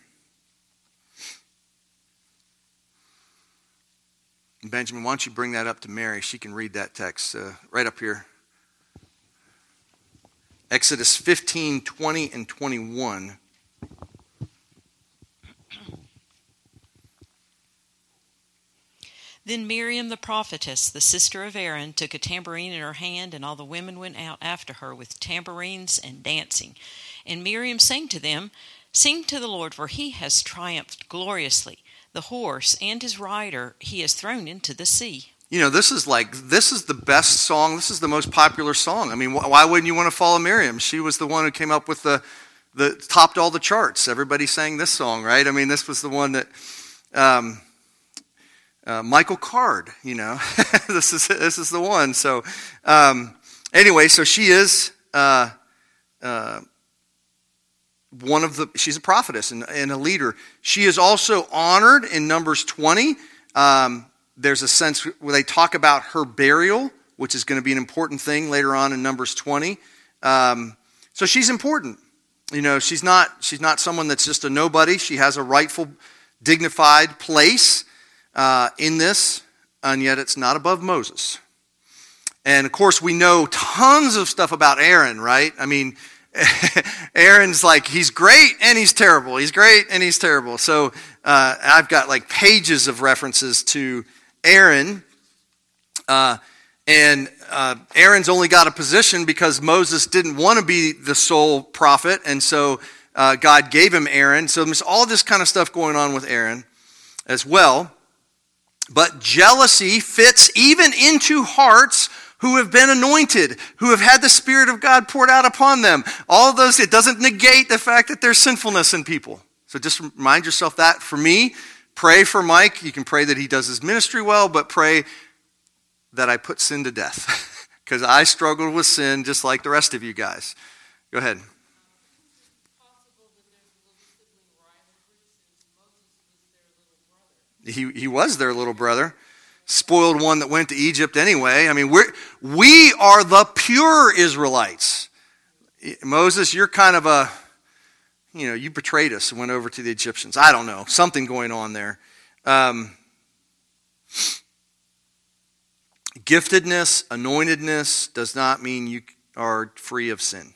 Benjamin, why don't you bring that up to Mary? She can read that text uh, right up here. Exodus fifteen, twenty, and twenty-one. Then Miriam the prophetess, the sister of Aaron, took a tambourine in her hand, and all the women went out after her with tambourines and dancing. And Miriam sang to them, "Sing to the Lord, for he has triumphed gloriously. the horse and his rider he has thrown into the sea. You know, this is like, this is the best song. This is the most popular song. I mean, wh- why wouldn't you want to follow Miriam? She was the one who came up with the, the topped all the charts. Everybody sang this song, right? I mean, this was the one that, um, uh, Michael Card, you know, this is, this is the one. So, um, anyway, so she is, uh, uh, one of the, she's a prophetess and, and a leader. She is also honored in Numbers twenty. Um, There's a sense where they talk about her burial, which is going to be an important thing later on in Numbers twenty. Um, so she's important. You know, she's not she's not someone that's just a nobody. She has a rightful, dignified place uh, in this, and yet it's not above Moses. And, of course, we know tons of stuff about Aaron, right? I mean, Aaron's like, he's great and he's terrible. He's great and he's terrible. So uh, I've got, like, pages of references to Aaron, uh, and uh, Aaron's only got a position because Moses didn't want to be the sole prophet, and so uh, God gave him Aaron. So there's all this kind of stuff going on with Aaron as well. But jealousy fits even into hearts who have been anointed, who have had the Spirit of God poured out upon them. All of those, it doesn't negate the fact that there's sinfulness in people. So just remind yourself that. For me, pray for Mike. You can pray that he does his ministry well, but pray that I put sin to death, because I struggled with sin just like the rest of you guys. Go ahead. He he was their little brother, spoiled one that went to Egypt anyway. I mean, we we are the pure Israelites. Moses, you're kind of a, you know, you betrayed us and went over to the Egyptians. I don't know. Something going on there. Um, giftedness, anointedness does not mean you are free of sin.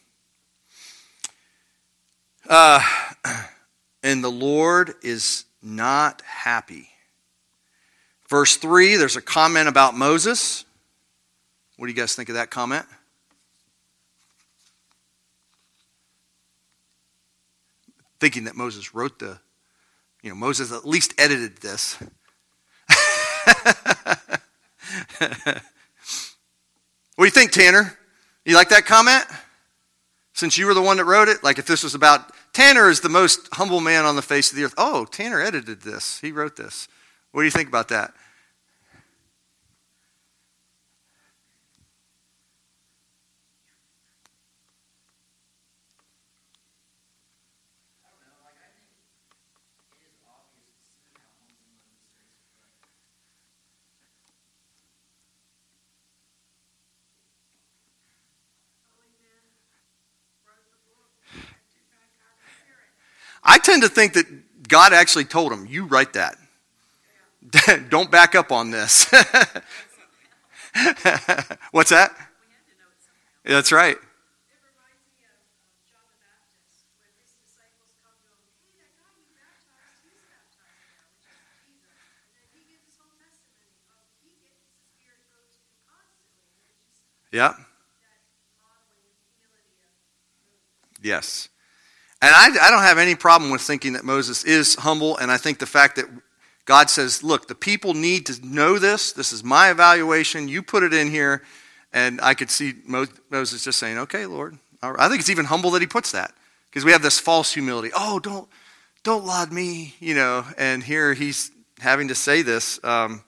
Uh, and the Lord is not happy. Verse three, there's a comment about Moses. What do you guys think of that comment? Thinking that Moses wrote the, you know, Moses at least edited this. What do you think, Tanner? You like that comment? Since you were the one that wrote it? Like if this was about, Tanner is the most humble man on the face of the earth. Oh, Tanner edited this. He wrote this. What do you think about that? I tend to think that God actually told him, you write that. Don't back up on this. What's that? That's right. Yeah. Yes. And I, I don't have any problem with thinking that Moses is humble, and I think the fact that God says, look, the people need to know this. This is my evaluation. You put it in here, and I could see Moses just saying, okay, Lord. I think it's even humble that he puts that, because we have this false humility. Oh, don't don't laud me, you know, and here he's having to say this um,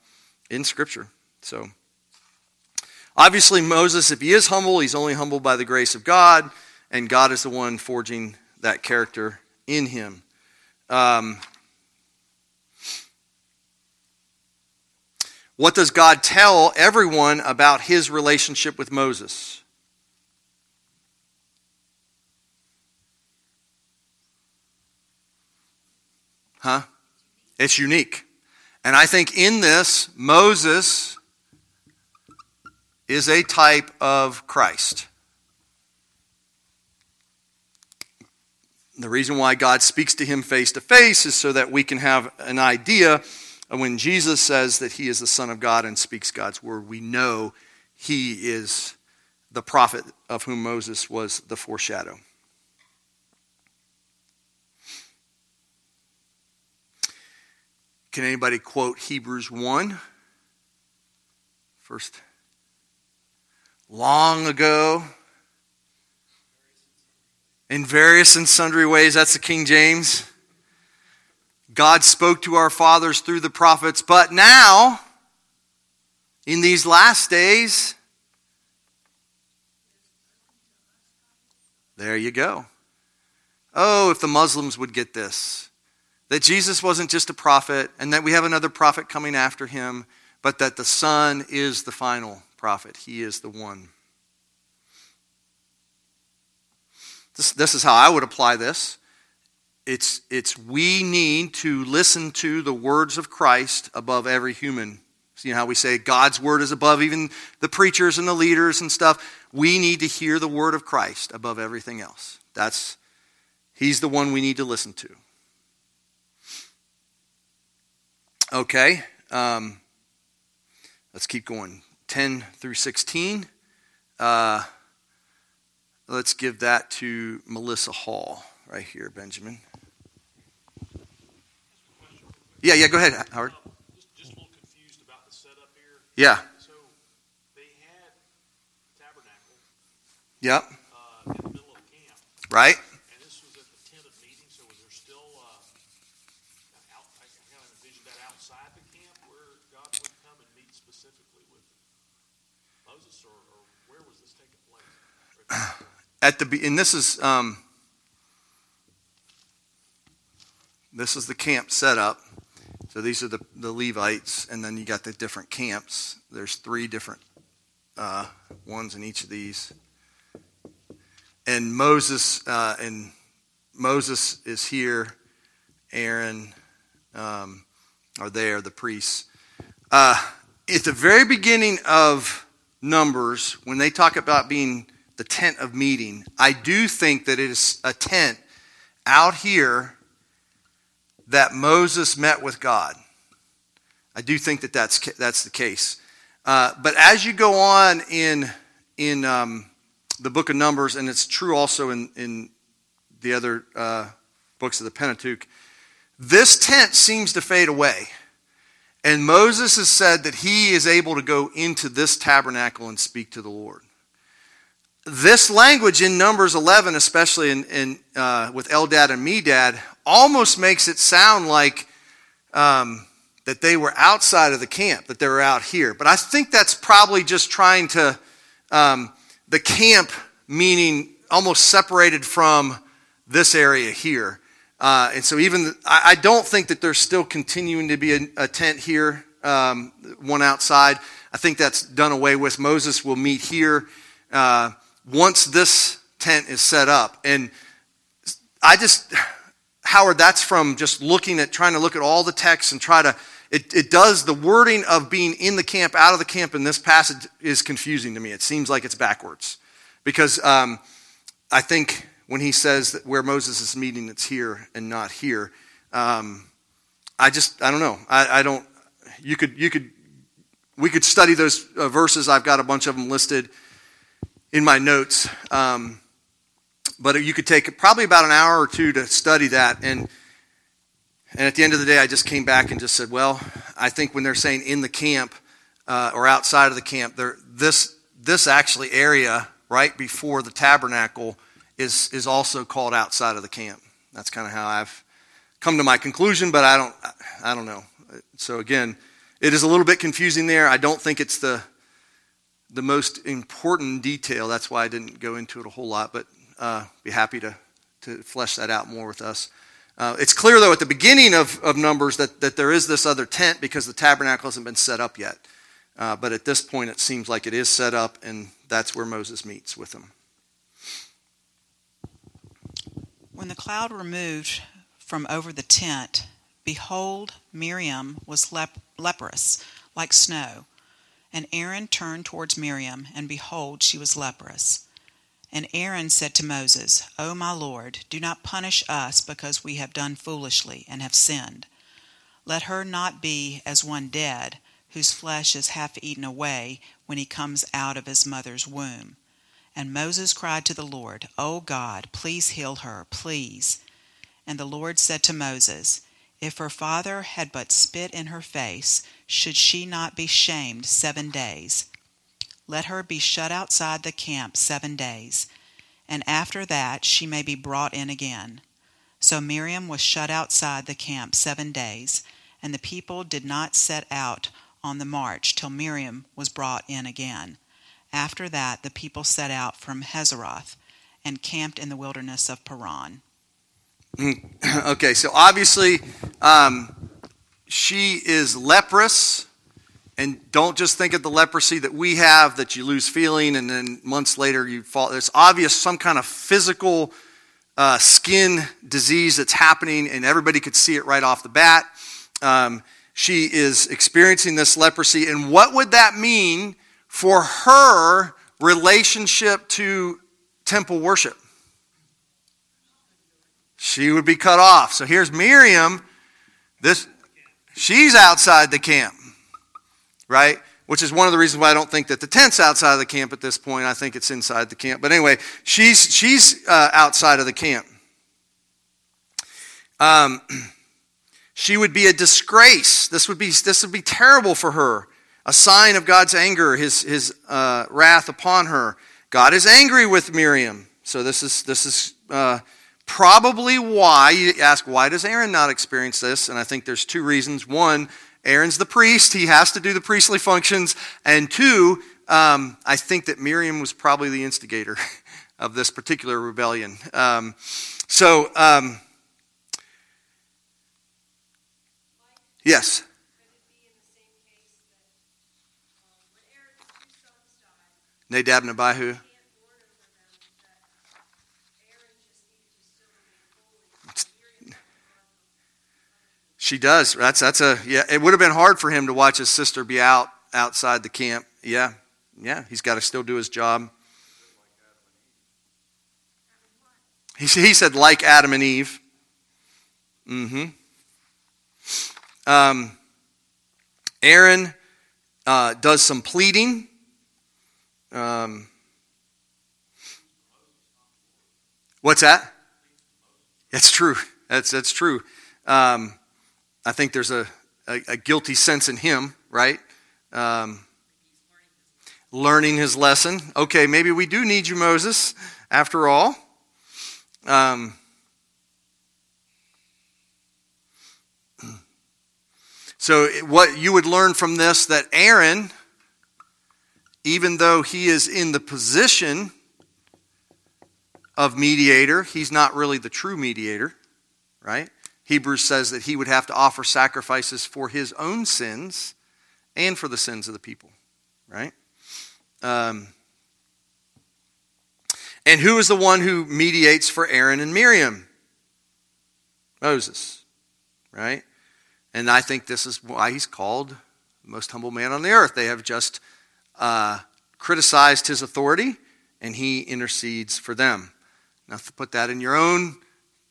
in Scripture. So obviously Moses, if he is humble, he's only humble by the grace of God, and God is the one forging that character in him. Um, what does God tell everyone about his relationship with Moses? Huh? It's unique. And I think in this, Moses is a type of Christ. The reason why God speaks to him face to face is so that we can have an idea of when Jesus says that he is the Son of God and speaks God's word, we know he is the prophet of whom Moses was the foreshadow. Can anybody quote Hebrews one? First, long ago, in various and sundry ways, that's the King James, God spoke to our fathers through the prophets, but now, in these last days, there you go. Oh, if the Muslims would get this, that Jesus wasn't just a prophet and that we have another prophet coming after him, but that the Son is the final prophet. He is the one. This, this is how I would apply this. It's, it's we need to listen to the words of Christ above every human. So you know how we say God's word is above even the preachers and the leaders and stuff? We need to hear the word of Christ above everything else. That's, he's the one we need to listen to. Okay, um, let's keep going. ten through sixteen. Uh, let's give that to Melissa Hall right here, Benjamin. Yeah, yeah, go ahead, Howard. I'm just, just a little confused about the setup here. Yeah. So they had the tabernacle. Yep. Uh, in the middle of camp. Right. And this was at the tent of meeting, so was there still, uh, out, I kind of envisioned that outside the camp where God would come and meet specifically with Moses, or, or where was this taking place? At the, and this is, um, This is the camp setup. So these are the, the Levites, and then you got the different camps. There's three different uh, ones in each of these. And Moses, uh, and Moses is here. Aaron um, are there, the priests. Uh, at the very beginning of Numbers, when they talk about being the tent of meeting, I do think that it is a tent out here that Moses met with God. I do think that that's that's the case. Uh, but as you go on in in um, the book of Numbers, and it's true also in, in the other uh, books of the Pentateuch, this tent seems to fade away. And Moses has said that he is able to go into this tabernacle and speak to the Lord. This language in Numbers eleven, especially in, in uh, with Eldad and Medad, almost makes it sound like um, that they were outside of the camp, that they were out here. But I think that's probably just trying to, um, the camp meaning almost separated from this area here. Uh, and so even, the, I, I don't think that there's still continuing to be a, a tent here, um, one outside. I think that's done away with. Moses will meet here uh, once this tent is set up. And I just... Howard, that's from just looking at, trying to look at all the texts and try to, it, it does, the wording of being in the camp, out of the camp in this passage is confusing to me. It seems like it's backwards. Because um, I think when he says that where Moses is meeting, it's here and not here. Um, I just, I don't know. I, I don't, you could, you could, we could study those uh, verses. I've got a bunch of them listed in my notes. Um But you could take probably about an hour or two to study that. And and at the end of the day, I just came back and just said, well, I think when they're saying in the camp uh, or outside of the camp, this this actually area right before the tabernacle is is also called outside of the camp. That's kind of how I've come to my conclusion, but I don't I don't know. So again, it is a little bit confusing there. I don't think it's the the most important detail. That's why I didn't go into it a whole lot, but... Uh, be happy to, to flesh that out more with us. Uh, it's clear, though, at the beginning of, of Numbers that, that there is this other tent because the tabernacle hasn't been set up yet. Uh, but at this point, it seems like it is set up, and that's where Moses meets with them. When the cloud removed from over the tent, behold, Miriam was lep- leprous, like snow. And Aaron turned towards Miriam, and behold, she was leprous. And Aaron said to Moses, O my Lord, do not punish us because we have done foolishly and have sinned. Let her not be as one dead, whose flesh is half eaten away when he comes out of his mother's womb. And Moses cried to the Lord, O God, please heal her, please. And the Lord said to Moses, If her father had but spit in her face, should she not be shamed seven days? Let her be shut outside the camp seven days, and after that she may be brought in again. So Miriam was shut outside the camp seven days, and the people did not set out on the march till Miriam was brought in again. After that the people set out from Hazeroth and camped in the wilderness of Paran. Okay, so obviously um, she is leprous, and don't just think of the leprosy that we have, that you lose feeling and then months later you fall. It's obvious some kind of physical uh, skin disease that's happening, and everybody could see it right off the bat. Um, she is experiencing this leprosy, and what would that mean for her relationship to temple worship? She would be cut off. So here's Miriam. This, she's outside the camp, right? Which is one of the reasons why I don't think that the tent's outside of the camp at this point. I think it's inside the camp. But anyway, she's she's uh, outside of the camp. Um, she would be a disgrace. This would be this would be terrible for her. A sign of God's anger, His His uh, wrath upon her. God is angry with Miriam. So this is this is. Uh, Probably why, you ask, why does Aaron not experience this? And I think there's two reasons. One, Aaron's the priest. He has to do the priestly functions. And two, um, I think that Miriam was probably the instigator of this particular rebellion. Um, so, um, yes. Nadab and Abihu. She does. That's that's a yeah. It would have been hard for him to watch his sister be out outside the camp. Yeah, yeah. He's got to still do his job. He he said like Adam and Eve. Mm-hmm. Um. Aaron uh, does some pleading. Um. What's that? That's true. That's that's true. Um. I think there's a, a, a guilty sense in him, right? Um, learning his lesson. Okay, maybe we do need you, Moses, after all. Um, so what you would learn from this, that Aaron, even though he is in the position of mediator, he's not really the true mediator, right? Hebrews says that he would have to offer sacrifices for his own sins and for the sins of the people, right? Um, and who is the one who mediates for Aaron and Miriam? Moses, right? And I think this is why he's called the most humble man on the earth. They have just uh, criticized his authority, and he intercedes for them. Now, put that in your own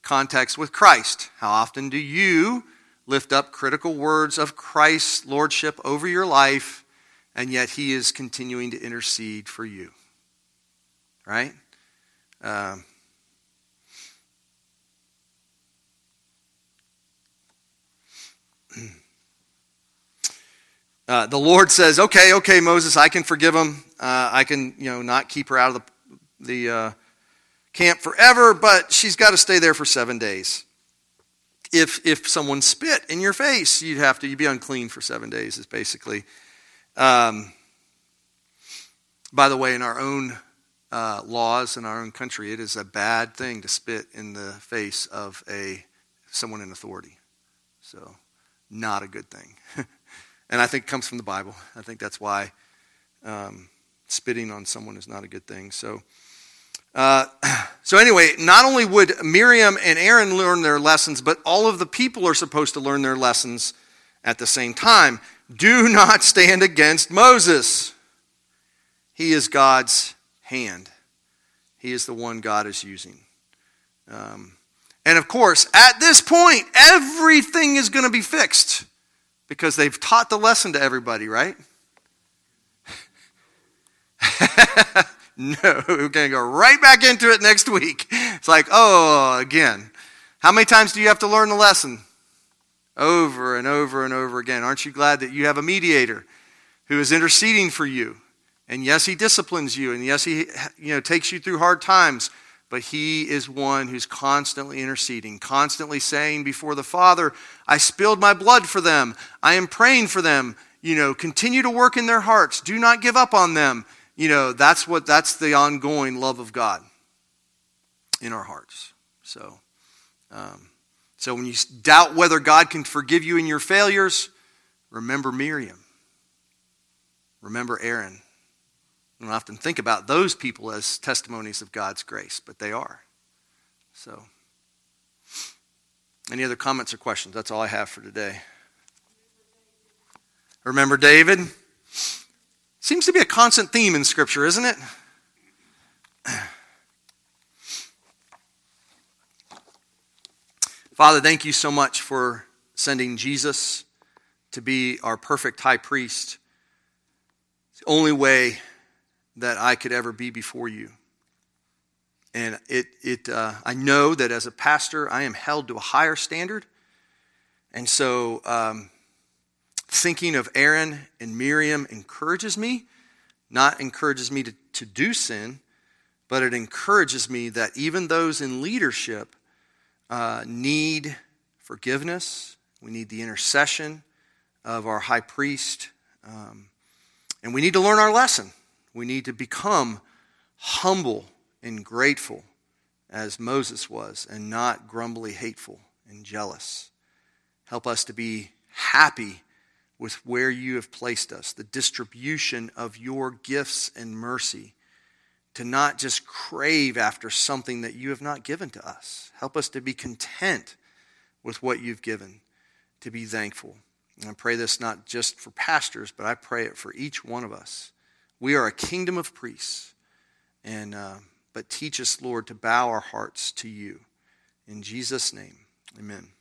context with Christ. How often do you lift up critical words of Christ's lordship over your life, and yet he is continuing to intercede for you? Right? Um, uh, the Lord says, "Okay, okay, Moses, I can forgive him. Uh, I can, you know, not keep her out of the the." Uh, camp forever, but she's got to stay there for seven days. If if someone spit in your face, you'd have to you'd be unclean for seven days. Is basically. Um, by the way, in our own uh, laws in our own country, it is a bad thing to spit in the face of a someone in authority. So, not a good thing. And I think it comes from the Bible. I think that's why um, spitting on someone is not a good thing. So. Uh, so anyway, not only would Miriam and Aaron learn their lessons, but all of the people are supposed to learn their lessons at the same time. Do not stand against Moses. He is God's hand. He is the one God is using. Um, and of course, at this point, everything is going to be fixed because they've taught the lesson to everybody, right? No, we're going to go right back into it next week. It's like, oh, again. How many times do you have to learn the lesson? over and over and over again. Aren't you glad that you have a mediator who is interceding for you? And yes, he disciplines you. And yes, he you know takes you through hard times. But he is one who's constantly interceding, constantly saying before the Father, I spilled my blood for them. I am praying for them. You know, continue to work in their hearts. Do not give up on them. You know, that's what that's the ongoing love of God in our hearts. So, um, so when you doubt whether God can forgive you in your failures, remember Miriam. Remember Aaron. We don't often think about those people as testimonies of God's grace, but they are. So, any other comments or questions? That's all I have for today. Remember David? Seems to be a constant theme in Scripture, isn't it? Father, thank you so much for sending Jesus to be our perfect high priest. It's the only way that I could ever be before you. And it, it uh, I know that as a pastor, I am held to a higher standard. And so um, thinking of Aaron and Miriam encourages me, not encourages me to, to do sin, but it encourages me that even those in leadership uh, need forgiveness. We need the intercession of our high priest. Um, and we need to learn our lesson. We need to become humble and grateful as Moses was, and not grumbly, hateful, and jealous. Help us to be happy with where you have placed us, the distribution of your gifts and mercy, to not just crave after something that you have not given to us. Help us to be content with what you've given, to be thankful. And I pray this not just for pastors, but I pray it for each one of us. We are a kingdom of priests, and uh, but teach us, Lord, to bow our hearts to you. In Jesus' name, amen.